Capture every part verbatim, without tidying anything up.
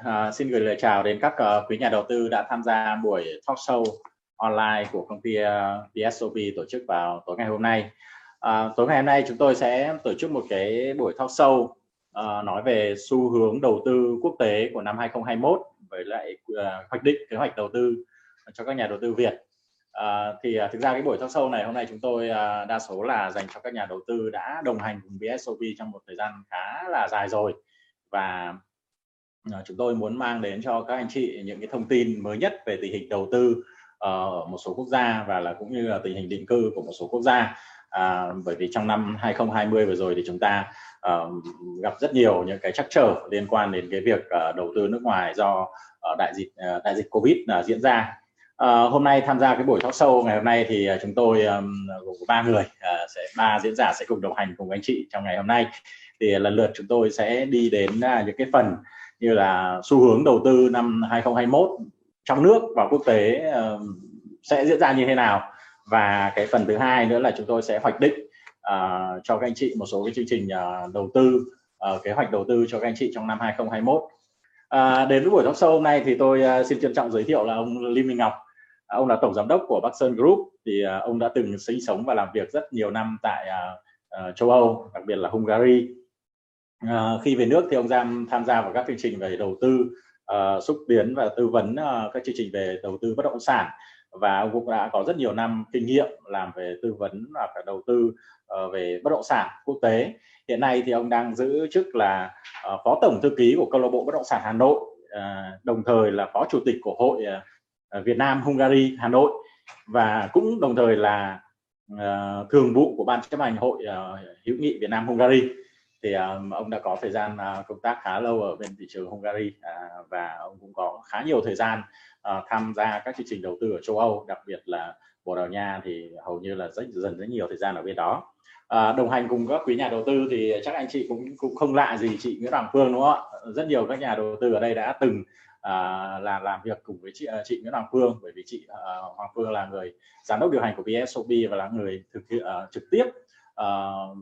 uh, xin gửi lời chào đến các uh, quý nhà đầu tư đã tham gia buổi talk show online của công ty uh, bê ét o pê tổ chức vào tối ngày hôm nay. Uh, tối ngày hôm nay chúng tôi sẽ tổ chức một cái buổi talk show uh, nói về xu hướng đầu tư quốc tế của năm hai không hai mốt với lại uh, hoạch định kế hoạch đầu tư cho các nhà đầu tư Việt. Uh, thì uh, thực ra cái buổi talk show này hôm nay chúng tôi uh, đa số là dành cho các nhà đầu tư đã đồng hành cùng bê ét o pê trong một thời gian khá là dài rồi, và uh, chúng tôi muốn mang đến cho các anh chị những cái thông tin mới nhất về tình hình đầu tư ở uh, một số quốc gia, và là cũng như là tình hình định cư của một số quốc gia, uh, bởi vì trong năm hai không hai không vừa rồi thì chúng ta uh, gặp rất nhiều những cái trắc trở liên quan đến cái việc uh, đầu tư nước ngoài do uh, đại dịch uh, đại dịch Covid uh, diễn ra. Uh, hôm nay tham gia cái buổi talk show ngày hôm nay thì uh, chúng tôi um, gồm ba người, uh, sẽ ba diễn giả sẽ cùng đồng hành cùng anh chị trong ngày hôm nay. Thì uh, lần lượt chúng tôi sẽ đi đến uh, những cái phần như là xu hướng đầu tư năm hai không hai mốt trong nước và quốc tế uh, sẽ diễn ra như thế nào, và cái phần thứ hai nữa là chúng tôi sẽ hoạch định uh, cho các anh chị một số cái chương trình uh, đầu tư, uh, kế hoạch đầu tư cho các anh chị trong năm hai không hai mốt. Uh, đến với buổi talk show hôm nay thì tôi uh, xin trân trọng giới thiệu là ông Lê Minh Ngọc. Ông là tổng giám đốc của Bắc Sơn Group, thì uh, ông đã từng sinh sống và làm việc rất nhiều năm tại uh, uh, châu Âu, đặc biệt là Hungary. Uh, khi về nước thì ông Giam tham gia vào các chương trình về đầu tư, uh, xúc tiến và tư vấn uh, các chương trình về đầu tư bất động sản, và ông cũng đã có rất nhiều năm kinh nghiệm làm về tư vấn và cả đầu tư uh, về bất động sản quốc tế. Hiện nay thì ông đang giữ chức là uh, phó tổng thư ký của câu lạc bộ bất động sản Hà Nội, uh, đồng thời là phó chủ tịch của hội uh, Việt Nam Hungary Hà Nội, và cũng đồng thời là uh, thường vụ của ban chấp hành hội uh, hữu nghị Việt Nam Hungary. Thì uh, ông đã có thời gian uh, công tác khá lâu ở bên thị trường Hungary, uh, và ông cũng có khá nhiều thời gian uh, tham gia các chương trình đầu tư ở châu Âu, đặc biệt là Bồ Đào Nha thì hầu như là rất dần rất nhiều thời gian ở bên đó. Uh, đồng hành cùng các quý nhà đầu tư thì chắc anh chị cũng cũng không lạ gì chị Nguyễn Hoàng Phương, đúng không ạ? Rất nhiều các nhà đầu tư ở đây đã từng À, là làm việc cùng với chị, chị Nguyễn Hoàng Phương, bởi vì chị uh, Hoàng Phương là người giám đốc điều hành của bê ét o pê và là người thực hiện uh, trực tiếp uh,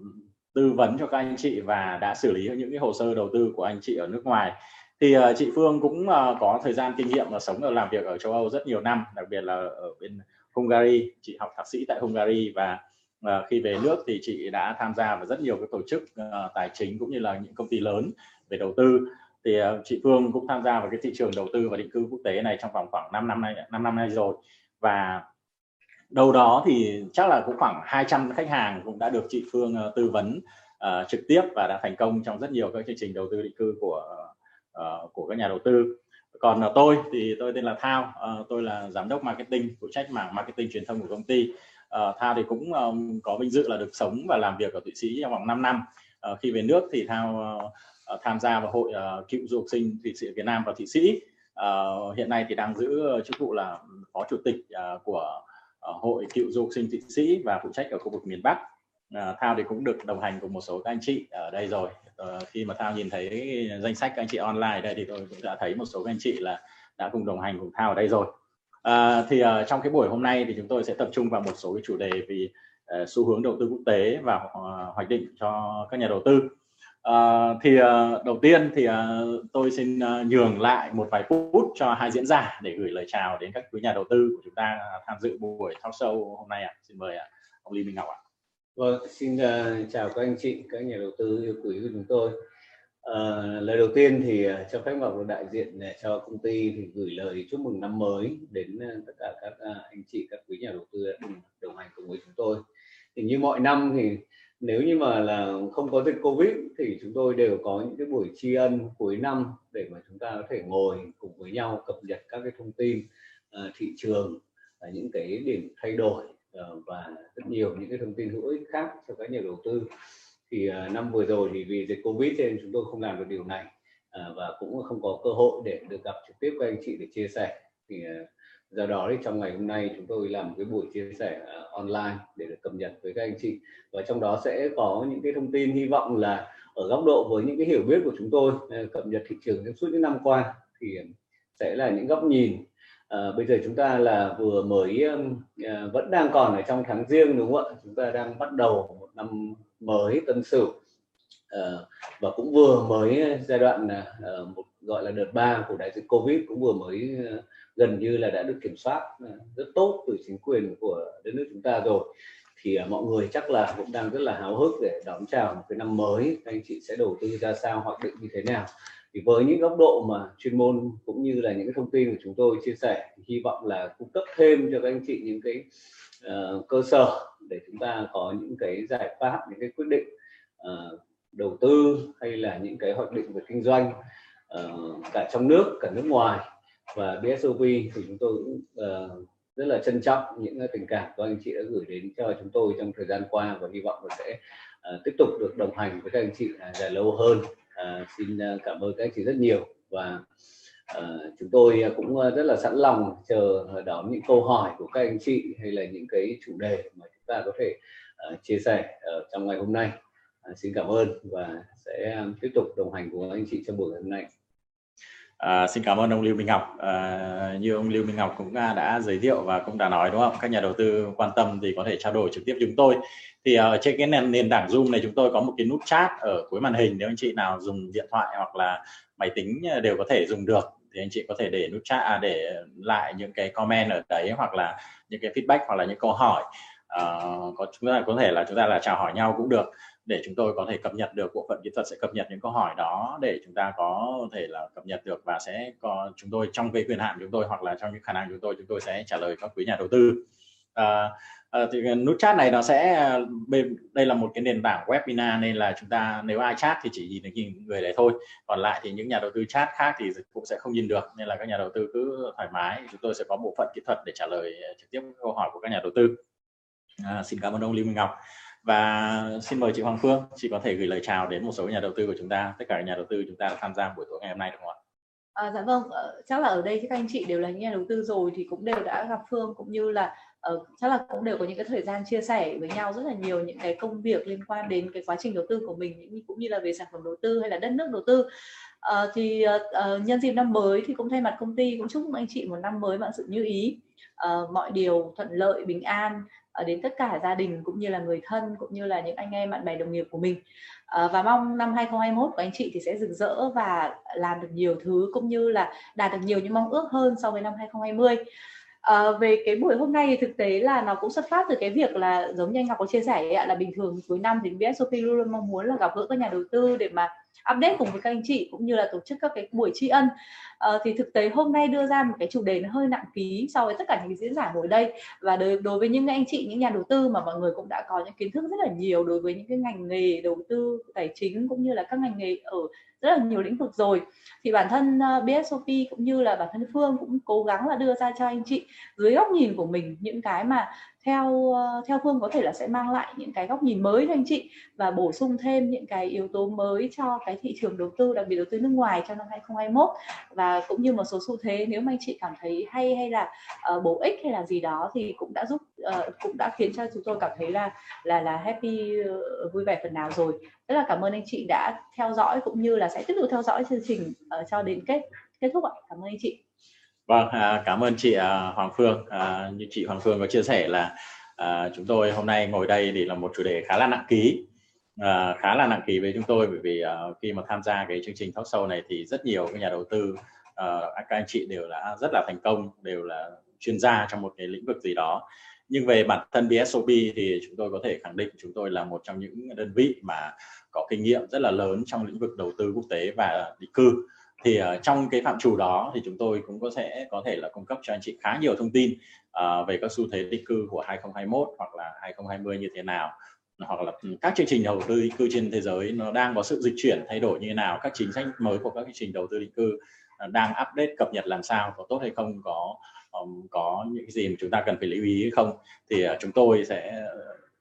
tư vấn cho các anh chị và đã xử lý những cái hồ sơ đầu tư của anh chị ở nước ngoài. Thì uh, chị Phương cũng uh, có thời gian kinh nghiệm và sống và làm việc ở châu Âu rất nhiều năm, đặc biệt là ở bên Hungary. Chị học thạc sĩ tại Hungary, và uh, khi về nước thì chị đã tham gia vào rất nhiều các tổ chức uh, tài chính cũng như là những công ty lớn về đầu tư. Thì chị Phương cũng tham gia vào cái thị trường đầu tư và định cư quốc tế này trong vòng khoảng năm năm nay năm năm nay rồi, và đâu đó thì chắc là cũng khoảng hai trăm khách hàng cũng đã được chị Phương tư vấn uh, trực tiếp và đã thành công trong rất nhiều các chương trình đầu tư định cư của uh, của các nhà đầu tư. Còn uh, tôi thì tôi tên là Thao, uh, tôi là giám đốc marketing, phụ trách mảng marketing truyền thông của công ty. uh, Thao thì cũng um, có vinh dự là được sống và làm việc ở Thụy Sĩ trong vòng năm năm. Uh, khi về nước thì Thao uh, tham gia vào hội uh, cựu du học sinh Thụy Sĩ Việt Nam và Thụy Sĩ. Uh, hiện nay thì đang giữ chức vụ là phó chủ tịch uh, của uh, hội cựu du học sinh Thụy Sĩ và phụ trách ở khu vực miền Bắc. Uh, Thao thì cũng được đồng hành cùng một số các anh chị ở đây rồi. Uh, khi mà Thao nhìn thấy danh sách các anh chị online đây thì tôi cũng đã thấy một số các anh chị là đã cùng đồng hành cùng Thao ở đây rồi. Uh, thì uh, trong cái buổi hôm nay thì chúng tôi sẽ tập trung vào một số cái chủ đề vì uh, xu hướng đầu tư quốc tế và uh, hoạch định cho các nhà đầu tư. Uh, thì uh, đầu tiên thì uh, tôi xin uh, nhường lại một vài phút cho hai diễn giả để gửi lời chào đến các quý nhà đầu tư của chúng ta tham dự buổi talk show hôm nay ạ. À. Xin mời à, ông Lê Minh Ngọc ạ. À. Vâng, xin uh, chào các anh chị, các nhà đầu tư yêu quý của chúng tôi. Uh, lời đầu tiên thì uh, cho phép Ngọc đại diện uh, cho công ty thì gửi lời chúc mừng năm mới đến uh, tất cả các uh, anh chị, các quý nhà đầu tư đã đồng hành cùng với chúng tôi. Thì như mọi năm thì nếu như mà là không có dịch Covid thì chúng tôi đều có những cái buổi tri ân cuối năm để mà chúng ta có thể ngồi cùng với nhau cập nhật các cái thông tin uh, thị trường, uh, những cái điểm thay đổi uh, và rất nhiều những cái thông tin hữu ích khác cho các nhà đầu tư. Thì uh, năm vừa rồi thì vì dịch Covid nên chúng tôi không làm được điều này uh, và cũng không có cơ hội để được gặp trực tiếp các anh chị để chia sẻ. Thì uh, do đó thì trong ngày hôm nay chúng tôi làm một cái buổi chia sẻ uh, online để được cập nhật với các anh chị, và trong đó sẽ có những cái thông tin hy vọng là ở góc độ với những cái hiểu biết của chúng tôi uh, cập nhật thị trường trong suốt những năm qua thì sẽ là những góc nhìn. Uh, bây giờ chúng ta là vừa mới uh, vẫn đang còn ở trong tháng giêng, đúng không ạ? Chúng ta đang bắt đầu một năm mới Tân Sửu uh, và cũng vừa mới giai đoạn uh, một gọi là đợt ba của đại dịch Covid cũng vừa mới gần như là đã được kiểm soát rất tốt từ chính quyền của đất nước chúng ta rồi, thì mọi người chắc là cũng đang rất là háo hức để đón chào một cái năm mới. Các anh chị sẽ đầu tư ra sao, hoạch định như thế nào? Thì với những góc độ mà chuyên môn cũng như là những cái thông tin của chúng tôi chia sẻ, hy vọng là cung cấp thêm cho các anh chị những cái uh, cơ sở để chúng ta có những cái giải pháp, những cái quyết định uh, đầu tư hay là những cái hoạch định về kinh doanh uh, cả trong nước, cả nước ngoài. Và bê ét ô pê thì chúng tôi cũng uh, rất là trân trọng những tình cảm của anh chị đã gửi đến cho chúng tôi trong thời gian qua, và hy vọng là sẽ uh, tiếp tục được đồng hành với các anh chị uh, dài lâu hơn. Uh, xin uh, cảm ơn các anh chị rất nhiều, và uh, chúng tôi uh, cũng uh, rất là sẵn lòng chờ uh, đón những câu hỏi của các anh chị hay là những cái chủ đề mà chúng ta có thể uh, chia sẻ uh, trong ngày hôm nay. Uh, xin cảm ơn và sẽ uh, tiếp tục đồng hành cùng anh chị trong buổi hôm nay. À, xin cảm ơn ông Lưu Minh Ngọc. À, như ông Lưu Minh Ngọc cũng đã giới thiệu và cũng đã nói, đúng không? Các nhà đầu tư quan tâm thì có thể trao đổi trực tiếp chúng tôi. Thì ở uh, trên cái nền, nền tảng Zoom này chúng tôi có một cái nút chat ở cuối màn hình. Nếu anh chị nào dùng điện thoại hoặc là máy tính đều có thể dùng được, thì anh chị có thể để nút chat à, để lại những cái comment ở đấy, hoặc là những cái feedback, hoặc là những câu hỏi. Uh, có chúng ta có thể là chúng ta là chào hỏi nhau cũng được, để chúng tôi có thể cập nhật được. Bộ phận kỹ thuật sẽ cập nhật những câu hỏi đó để chúng ta có thể là cập nhật được, và sẽ có chúng tôi trong cái quyền hạn chúng tôi hoặc là trong những khả năng chúng tôi chúng tôi sẽ trả lời các quý nhà đầu tư. À, thì nút chat này nó sẽ, đây là một cái nền tảng webinar nên là chúng ta nếu ai chat thì chỉ nhìn được những người đấy thôi, còn lại thì những nhà đầu tư chat khác thì cũng sẽ không nhìn được, nên là các nhà đầu tư cứ thoải mái, chúng tôi sẽ có bộ phận kỹ thuật để trả lời trực tiếp câu hỏi của các nhà đầu tư. À, xin cảm ơn ông Lưu Minh Ngọc. Và xin mời chị Hoàng Phương, chị có thể gửi lời chào đến một số nhà đầu tư của chúng ta, tất cả nhà đầu tư chúng ta đã tham gia buổi tối ngày hôm nay, đúng không ạ? À, dạ vâng, chắc là ở đây các anh chị đều là những nhà đầu tư rồi thì cũng đều đã gặp Phương, cũng như là uh, chắc là cũng đều có những cái thời gian chia sẻ với nhau rất là nhiều những cái công việc liên quan đến cái quá trình đầu tư của mình, cũng như là về sản phẩm đầu tư hay là đất nước đầu tư. Uh, thì uh, nhân dịp năm mới thì cũng thay mặt công ty cũng chúc anh chị một năm mới vạn sự như ý, uh, mọi điều thuận lợi, bình an đến tất cả gia đình cũng như là người thân, cũng như là những anh em bạn bè đồng nghiệp của mình, à, và mong năm hai không hai mốt của anh chị thì sẽ rực rỡ và làm được nhiều thứ, cũng như là đạt được nhiều những mong ước hơn so với năm hai không hai không. À, về cái buổi hôm nay thì thực tế là nó cũng xuất phát từ cái việc là giống như anh Ngọc có chia sẻ ấy, là bình thường cuối năm thì bê ét ô pê luôn luôn mong muốn là gặp gỡ các nhà đầu tư để mà update cùng với các anh chị, cũng như là tổ chức các cái buổi tri ân. À, thì thực tế hôm nay đưa ra một cái chủ đề nó hơi nặng ký so với tất cả những diễn giả ngồi đây, và đối, đối với những anh chị, những nhà đầu tư mà mọi người cũng đã có những kiến thức rất là nhiều đối với những cái ngành nghề đầu tư tài chính cũng như là các ngành nghề ở rất là nhiều lĩnh vực rồi, thì bản thân bê ét ô pê cũng như là bản thân Phương cũng cố gắng là đưa ra cho anh chị dưới góc nhìn của mình những cái mà theo theo Phương có thể là sẽ mang lại những cái góc nhìn mới cho anh chị, và bổ sung thêm những cái yếu tố mới cho cái thị trường đầu tư, đặc biệt đầu tư nước ngoài trong năm hai không hai mốt, và cũng như một số xu thế nếu mà anh chị cảm thấy hay hay là uh, bổ ích hay là gì đó thì cũng đã giúp uh, cũng đã khiến cho chúng tôi cảm thấy là là là happy, uh, vui vẻ phần nào rồi. Rất là cảm ơn anh chị đã theo dõi cũng như là sẽ tiếp tục theo dõi chương trình uh, cho đến kết kết thúc ạ. Cảm ơn anh chị. Vâng, à, cảm ơn chị à, Hoàng Phương. À, như chị Hoàng Phương có chia sẻ là à, chúng tôi hôm nay ngồi đây thì là một chủ đề khá là nặng ký, à, khá là nặng ký với chúng tôi, bởi vì à, khi mà tham gia cái chương trình talk show này thì rất nhiều các nhà đầu tư, à, các anh chị đều là rất là thành công, đều là chuyên gia trong một cái lĩnh vực gì đó. Nhưng về bản thân bê ét ô pê thì chúng tôi có thể khẳng định chúng tôi là một trong những đơn vị mà có kinh nghiệm rất là lớn trong lĩnh vực đầu tư quốc tế và định cư. Thì uh, trong cái phạm trù đó thì chúng tôi cũng có sẽ có thể là cung cấp cho anh chị khá nhiều thông tin uh, về các xu thế định cư của hai không hai mốt hoặc là hai không hai không như thế nào, hoặc là các chương trình đầu tư định cư trên thế giới nó đang có sự dịch chuyển thay đổi như thế nào, các chính sách mới của các chương trình đầu tư định cư uh, đang update cập nhật làm sao, có tốt hay không, có um, có những gì mà chúng ta cần phải lưu ý hay không. Thì uh, chúng tôi sẽ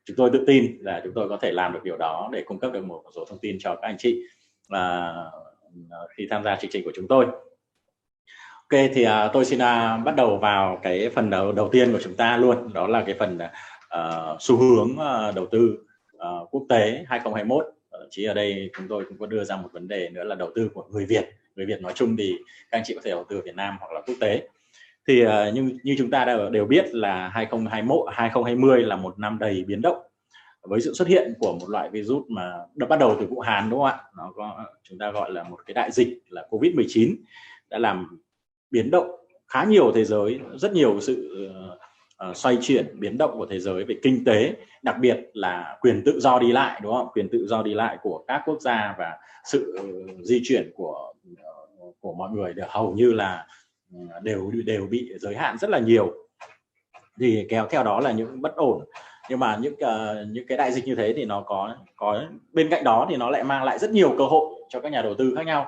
chúng tôi tự tin là chúng tôi có thể làm được điều đó để cung cấp được một số thông tin cho các anh chị và uh, khi tham gia chương trình của chúng tôi. Ok, thì uh, tôi xin uh, bắt đầu vào cái phần đầu, đầu tiên của chúng ta luôn, đó là cái phần uh, xu hướng uh, đầu tư uh, quốc tế hai không hai mốt. Uh, chỉ ở đây chúng tôi cũng có đưa ra một vấn đề nữa là đầu tư của người Việt. Người Việt nói chung thì các anh chị có thể đầu tư ở Việt Nam hoặc là quốc tế. Thì uh, như, như chúng ta đều, đều biết là hai không hai mốt, hai không hai không là một năm đầy biến động. với sự xuất hiện của một loại virus mà đã bắt đầu từ Vũ Hán, đúng không ạ? Nó có, chúng ta gọi là một cái đại dịch là Covid mười chín, đã làm biến động khá nhiều thế giới, rất nhiều sự uh, xoay chuyển, biến động của thế giới về kinh tế, đặc biệt là quyền tự do đi lại, đúng không? Quyền tự do đi lại của các quốc gia và sự di chuyển của của mọi người đều hầu như là đều đều bị giới hạn rất là nhiều. Thì kéo theo đó là những bất ổn. Nhưng mà những uh, những cái đại dịch như thế thì nó có có bên cạnh đó thì nó lại mang lại rất nhiều cơ hội cho các nhà đầu tư khác nhau.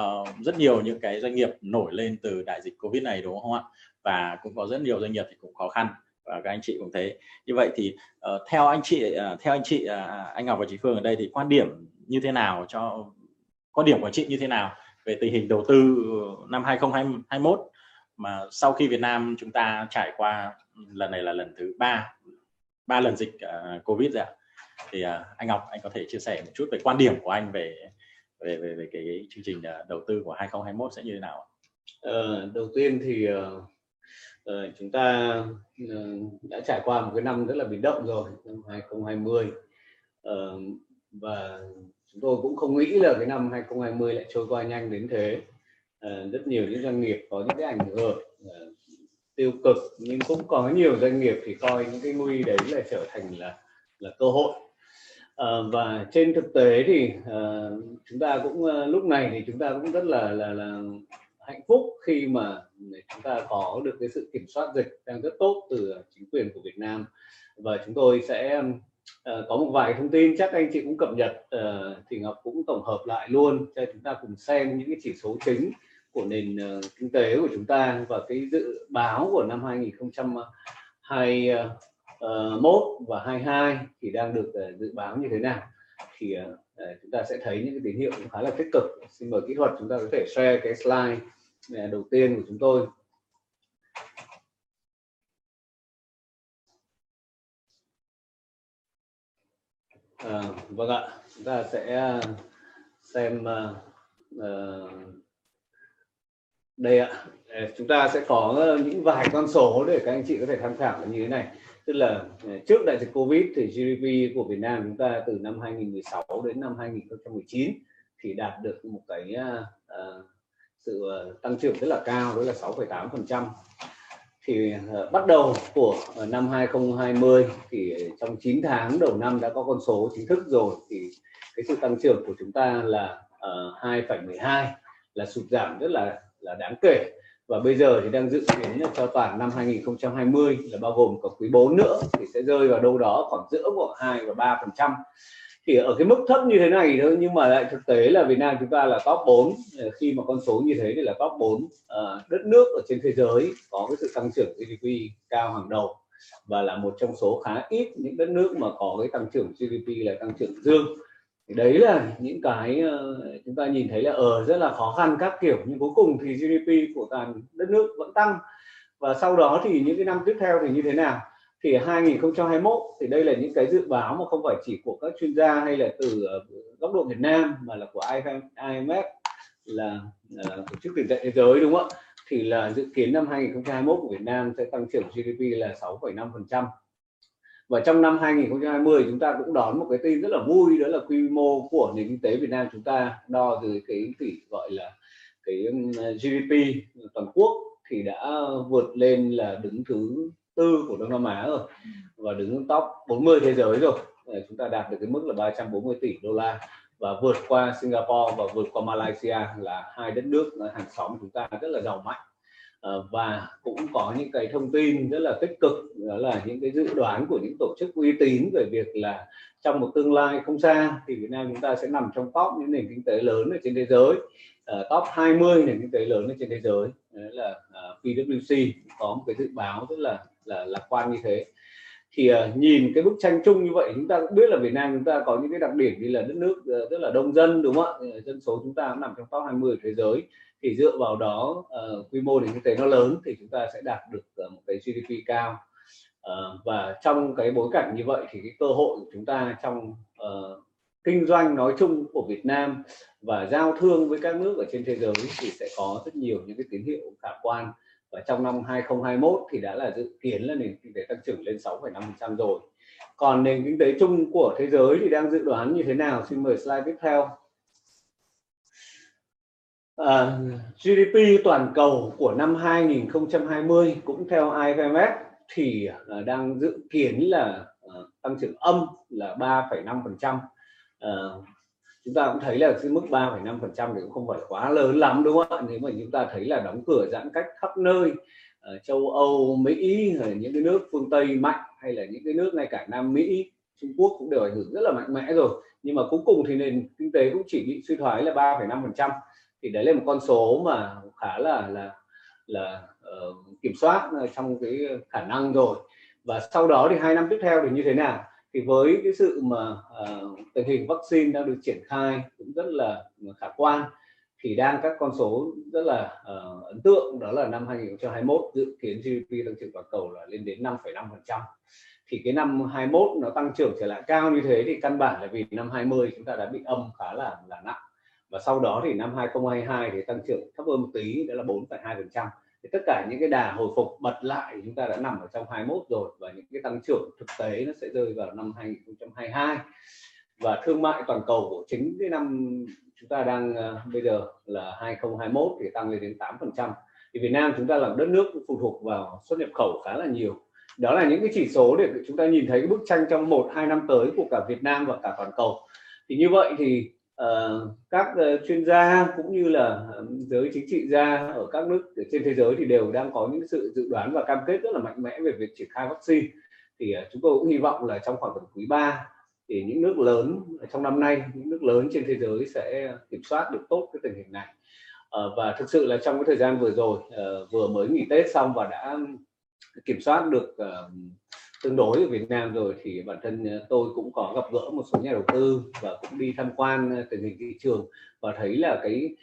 Uh, rất nhiều những cái doanh nghiệp nổi lên từ đại dịch Covid này, đúng không ạ? Và cũng có rất nhiều doanh nghiệp thì cũng khó khăn, và các anh chị cũng thế. Như vậy thì uh, theo anh chị uh, theo anh chị uh, anh Ngọc và chị Phương ở đây thì quan điểm như thế nào cho quan điểm của chị như thế nào về tình hình đầu tư năm hai không hai mốt mà sau khi Việt Nam chúng ta trải qua lần này là lần thứ ba ba lần dịch uh, Covid rồi ạ. Thì uh, anh Ngọc, anh có thể chia sẻ một chút về quan điểm của anh về về về, về cái chương trình uh, đầu tư của hai không hai mốt sẽ như thế nào ạ? Ờ, đầu tiên thì uh, uh, chúng ta uh, đã trải qua một cái năm rất là biến động rồi, năm hai không hai không, uh, và chúng tôi cũng không nghĩ là cái năm hai không hai không lại trôi qua nhanh đến thế. Uh, rất nhiều những doanh nghiệp có những cái ảnh hưởng uh, tiêu cực, nhưng cũng có nhiều doanh nghiệp thì coi những cái nguy đấy là trở thành là là cơ hội. À, và trên thực tế thì à, chúng ta cũng à, lúc này thì chúng ta cũng rất là là là hạnh phúc khi mà chúng ta có được cái sự kiểm soát dịch đang rất tốt từ chính quyền của Việt Nam. Và chúng tôi sẽ à, có một vài thông tin chắc anh chị cũng cập nhật, à, thì Ngọc cũng tổng hợp lại luôn cho chúng ta cùng xem những cái chỉ số chính của nền uh, kinh tế của chúng ta và cái dự báo của năm hai không hai mốt và hai hai thì đang được uh, dự báo như thế nào, thì uh, chúng ta sẽ thấy những cái tín hiệu cũng khá là tích cực. Xin mời kỹ thuật chúng ta có thể share cái slide uh, đầu tiên của chúng tôi. Uh, vâng ạ, chúng ta sẽ xem uh, uh, đây ạ, chúng ta sẽ có những vài con số để các anh chị có thể tham khảo như thế này. Tức là trước đại dịch Covid thì giê đê pê của Việt Nam chúng ta từ năm hai không một sáu đến năm hai không một chín thì đạt được một cái uh, sự tăng trưởng rất là cao, đó là sáu phẩy tám phần trăm. Thì uh, bắt đầu của năm hai không hai không thì trong chín tháng đầu năm đã có con số chính thức rồi, thì cái sự tăng trưởng của chúng ta là uh, hai phẩy mười hai, là sụt giảm rất là là đáng kể. Và bây giờ thì đang dự kiến cho toàn năm hai không hai không là bao gồm cả quý bốn nữa thì sẽ rơi vào đâu đó khoảng giữa khoảng hai và ba phần trăm. Thì ở cái mức thấp như thế này thôi, nhưng mà lại thực tế là Việt Nam chúng ta là top bốn, khi mà con số như thế thì là top bốn à, đất nước ở trên thế giới có cái sự tăng trưởng giê đê pê cao hàng đầu, và là một trong số khá ít những đất nước mà có cái tăng trưởng giê đê pê là tăng trưởng dương. Thì đấy là những cái chúng ta nhìn thấy là ở rất là khó khăn các kiểu, nhưng cuối cùng thì giê đê pê của toàn đất nước vẫn tăng. Và sau đó thì những cái năm tiếp theo thì như thế nào? Thì hai không hai mốt thì đây là những cái dự báo mà không phải chỉ của các chuyên gia hay là từ góc độ Việt Nam, mà là của i em ép là, là tổ chức tiền tệ thế giới, đúng không ạ? Thì là dự kiến năm hai không hai mốt của Việt Nam sẽ tăng trưởng giê đê pê là sáu phẩy năm phần trăm. Và trong năm hai không hai không chúng ta cũng đón một cái tin rất là vui, đó là quy mô của nền kinh tế Việt Nam chúng ta đo từ cái tỷ gọi là cái giê đê pê toàn quốc thì đã vượt lên là đứng thứ tư của Đông Nam Á rồi, và đứng top bốn mươi thế giới rồi. Chúng ta đạt được cái mức là ba trăm bốn mươi tỷ đô la và vượt qua Singapore và vượt qua Malaysia, là hai đất nước hàng xóm chúng ta rất là giàu mạnh. Và cũng có những cái thông tin rất là tích cực, đó là những cái dự đoán của những tổ chức uy tín về việc là trong một tương lai không xa thì Việt Nam chúng ta sẽ nằm trong top những nền kinh tế lớn ở trên thế giới, uh, top hai mươi nền kinh tế lớn ở trên thế giới. Đấy là uh, PwC có một cái dự báo rất là là lạc quan như thế. Thì uh, nhìn cái bức tranh chung như vậy, chúng ta cũng biết là Việt Nam chúng ta có những cái đặc điểm như là đất nước uh, rất là đông dân, đúng không ạ? Dân số chúng ta cũng nằm trong top hai mươi thế giới. Thì dựa vào đó uh, quy mô nền kinh tế nó lớn thì chúng ta sẽ đạt được uh, một cái giê đê pê cao. Uh, và trong cái bối cảnh như vậy thì cái cơ hội của chúng ta trong uh, kinh doanh nói chung của Việt Nam và giao thương với các nước ở trên thế giới thì sẽ có rất nhiều những cái tín hiệu khả quan. Và trong năm hai không hai mốt thì đã là dự kiến là nền kinh tế tăng trưởng lên sáu phẩy năm phần trăm rồi. Còn nền kinh tế chung của thế giới thì đang dự đoán như thế nào? Xin mời slide tiếp theo. À, giê đê pê toàn cầu của năm hai nghìn không trăm hai mươi cũng theo i em ép thì đang dự kiến là tăng trưởng âm là ba phẩy năm phần trăm. À, chúng ta cũng thấy là cái mức ba phẩy năm phần trăm thì cũng không phải quá lớn lắm đúng không ạ? Nếu mà chúng ta thấy là đóng cửa giãn cách khắp nơi, à, châu Âu, Mỹ, những cái nước phương Tây mạnh, hay là những cái nước này cả Nam Mỹ, Trung Quốc cũng đều ảnh hưởng rất là mạnh mẽ rồi, nhưng mà cuối cùng thì nền kinh tế cũng chỉ bị suy thoái là ba phẩy năm phần trăm. Thì đấy là một con số mà khá là là là uh, kiểm soát trong cái khả năng rồi. Và sau đó thì hai năm tiếp theo thì như thế nào? Thì với cái sự mà uh, tình hình vaccine đang được triển khai cũng rất là khả quan, thì đang các con số rất là uh, ấn tượng, đó là năm hai nghìn không trăm hai mươi mốt dự kiến giê đê pê tăng trưởng toàn cầu là lên đến năm phẩy năm phần trăm. Thì cái năm hai mươi mốt nó tăng trưởng trở lại cao như thế thì căn bản là vì năm hai mươi chúng ta đã bị âm khá là là nặng. Và sau đó thì năm hai nghìn không trăm hai mươi hai thì tăng trưởng thấp hơn một tí, đó là bốn phẩy hai phần trăm. Thì tất cả những cái đà hồi phục bật lại chúng ta đã nằm ở trong hai mươi mốt rồi, và những cái tăng trưởng thực tế nó sẽ rơi vào năm hai nghìn không trăm hai mươi hai. Và thương mại toàn cầu của chính cái năm chúng ta đang uh, bây giờ là hai nghìn không trăm hai mươi mốt thì tăng lên đến tám phần trăm. Thì Việt Nam chúng ta là đất nước phụ thuộc vào xuất nhập khẩu khá là nhiều. Đó là những cái chỉ số để chúng ta nhìn thấy cái bức tranh trong một hai năm tới của cả Việt Nam và cả toàn cầu. Thì như vậy thì Uh, các uh, chuyên gia cũng như là uh, giới chính trị gia ở các nước ở trên thế giới thì đều đang có những sự dự đoán và cam kết rất là mạnh mẽ về việc triển khai vaccine. Thì uh, chúng tôi cũng hy vọng là trong khoảng tầm quý ba thì những nước lớn trong năm nay, những nước lớn trên thế giới sẽ kiểm soát được tốt cái tình hình này. Uh, và thực sự là trong cái thời gian vừa rồi, uh, vừa mới nghỉ Tết xong và đã kiểm soát được uh, tương đối ở Việt Nam rồi, thì bản thân tôi cũng có gặp gỡ một số nhà đầu tư và cũng đi tham quan tình hình thị trường, và thấy là cái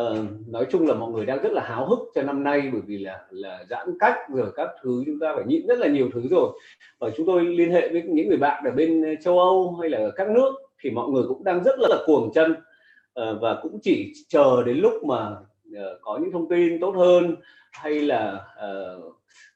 uh, nói chung là mọi người đang rất là háo hức cho năm nay, bởi vì là là giãn cách rồi các thứ, chúng ta phải nhịn rất là nhiều thứ rồi. Và chúng tôi liên hệ với những người bạn ở bên châu Âu hay là ở các nước thì mọi người cũng đang rất là cuồng chân, uh, và cũng chỉ chờ đến lúc mà uh, có những thông tin tốt hơn hay là uh,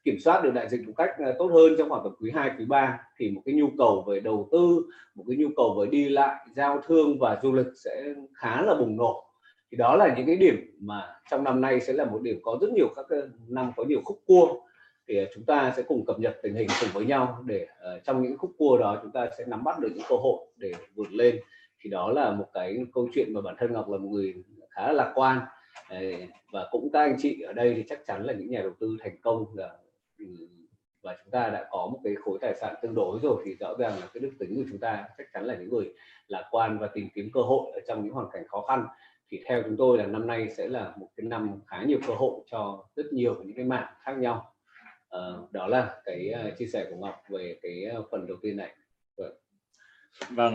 kiểm soát được đại dịch một cách tốt hơn trong khoảng tầm quý hai, quý ba, thì một cái nhu cầu về đầu tư, một cái nhu cầu về đi lại, giao thương và du lịch sẽ khá là bùng nổ. Thì đó là những cái điểm mà trong năm nay sẽ là một điểm có rất nhiều các năm có nhiều khúc cua, thì chúng ta sẽ cùng cập nhật tình hình cùng với nhau để trong những khúc cua đó chúng ta sẽ nắm bắt được những cơ hội để vượt lên. Thì đó là một cái câu chuyện mà bản thân Ngọc là một người khá là lạc quan. Và cũng các anh chị ở đây thì chắc chắn là những nhà đầu tư thành công, là và chúng ta đã có một cái khối tài sản tương đối rồi, thì rõ ràng là cái đức tính của chúng ta chắc chắn là những người lạc quan và tìm kiếm cơ hội ở trong những hoàn cảnh khó khăn. Thì theo chúng tôi là năm nay sẽ là một cái năm khá nhiều cơ hội cho rất nhiều những cái mảng khác nhau. À, đó là cái chia sẻ của Ngọc về cái phần đầu tiên này. Vâng,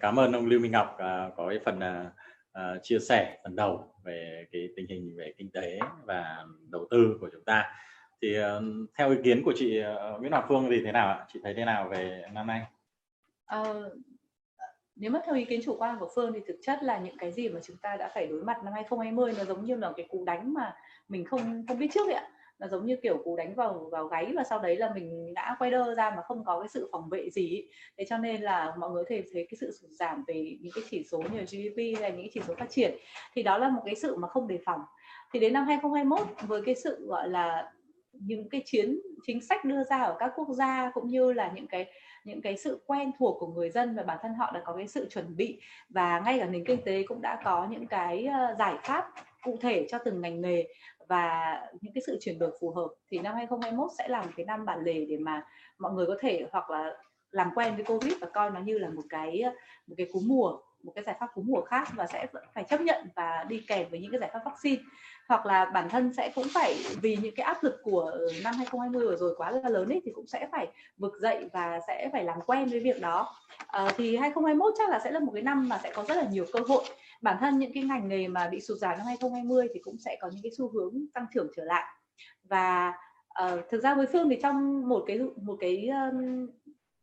cảm ơn ông Lê Minh Ngọc có cái phần À, chia sẻ phần đầu về cái tình hình về kinh tế và đầu tư của chúng ta. Thì uh, theo ý kiến của chị uh, Nguyễn Hoàng Phương thì thế nào ạ? Chị thấy thế nào về năm nay? À, nếu mà theo ý kiến chủ quan của Phương thì thực chất là những cái gì mà chúng ta đã phải đối mặt năm hai nghìn không trăm hai mươi nó giống như là cái cú đánh mà mình không không biết trước ạ. Nó giống như kiểu cú đánh vào vào gáy, và sau đấy là mình đã quay đơ ra mà không có cái sự phòng vệ gì. Thế cho nên là mọi người thấy thấy cái sự sụt giảm về những cái chỉ số như giê đê pê hay những cái chỉ số phát triển, thì đó là một cái sự mà không đề phòng. Thì đến năm hai nghìn không trăm hai mươi mốt, với cái sự gọi là những cái chiến chính sách đưa ra ở các quốc gia, cũng như là những cái những cái sự quen thuộc của người dân, và bản thân họ đã có cái sự chuẩn bị, và ngay cả nền kinh tế cũng đã có những cái giải pháp cụ thể cho từng ngành nghề và những cái sự chuyển đổi phù hợp, thì năm hai nghìn không trăm hai mươi mốt sẽ là một cái năm bản lề để mà mọi người có thể hoặc là làm quen với Covid và coi nó như là một cái một cái cú mùa, một cái giải pháp cú mùa khác, và sẽ phải chấp nhận và đi kèm với những cái giải pháp vaccine, hoặc là bản thân sẽ cũng phải vì những cái áp lực của năm hai nghìn không trăm hai mươi vừa rồi quá là lớn ấy, thì cũng sẽ phải vực dậy và sẽ phải làm quen với việc đó. À, thì hai nghìn không trăm hai mươi mốt chắc là sẽ là một cái năm mà sẽ có rất là nhiều cơ hội. Bản thân những cái ngành nghề mà bị sụt giảm năm hai nghìn không trăm hai mươi thì cũng sẽ có những cái xu hướng tăng trưởng trở lại. Và uh, thực ra với Phương thì trong một cái một cái um,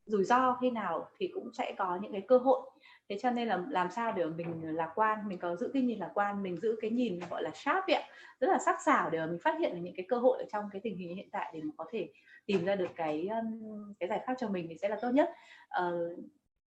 rủi ro khi nào thì cũng sẽ có những cái cơ hội. Thế cho nên là làm sao để mình lạc quan, mình có giữ cái nhìn lạc quan, mình giữ cái nhìn gọi là sharp ạ, rất là sắc sảo để mình phát hiện được những cái cơ hội ở trong cái tình hình hiện tại, để mình có thể tìm ra được cái cái giải pháp cho mình thì sẽ là tốt nhất. À,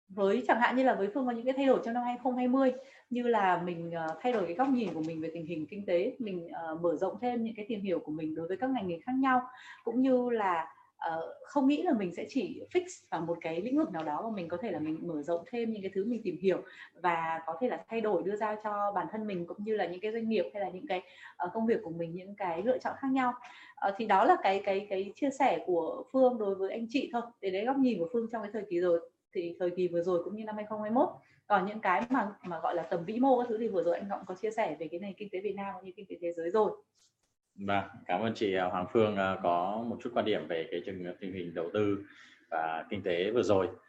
với chẳng hạn như là với Phương có những cái thay đổi trong năm hai không hai không, như là mình thay đổi cái góc nhìn của mình về tình hình kinh tế, mình uh, mở rộng thêm những cái tìm hiểu của mình đối với các ngành nghề khác nhau, cũng như là uh, không nghĩ là mình sẽ chỉ fix vào một cái lĩnh vực nào đó mà mình có thể là mình mở rộng thêm những cái thứ mình tìm hiểu và có thể là thay đổi, đưa ra cho bản thân mình cũng như là những cái doanh nghiệp hay là những cái uh, công việc của mình những cái lựa chọn khác nhau. Uh, thì đó là cái cái cái chia sẻ của Phương đối với anh chị thôi, để đấy góc nhìn của Phương trong cái thời kỳ rồi thì thời kỳ vừa rồi cũng như năm hai không hai mốt. Còn những cái mà mà gọi là tầm vĩ mô các thứ thì vừa rồi anh Ngọng có chia sẻ về cái nền kinh tế Việt Nam cũng như kinh tế thế giới rồi. Vâng, cảm ơn chị Hoàng Phương có một chút quan điểm về cái tình hình đầu tư và kinh tế vừa rồi.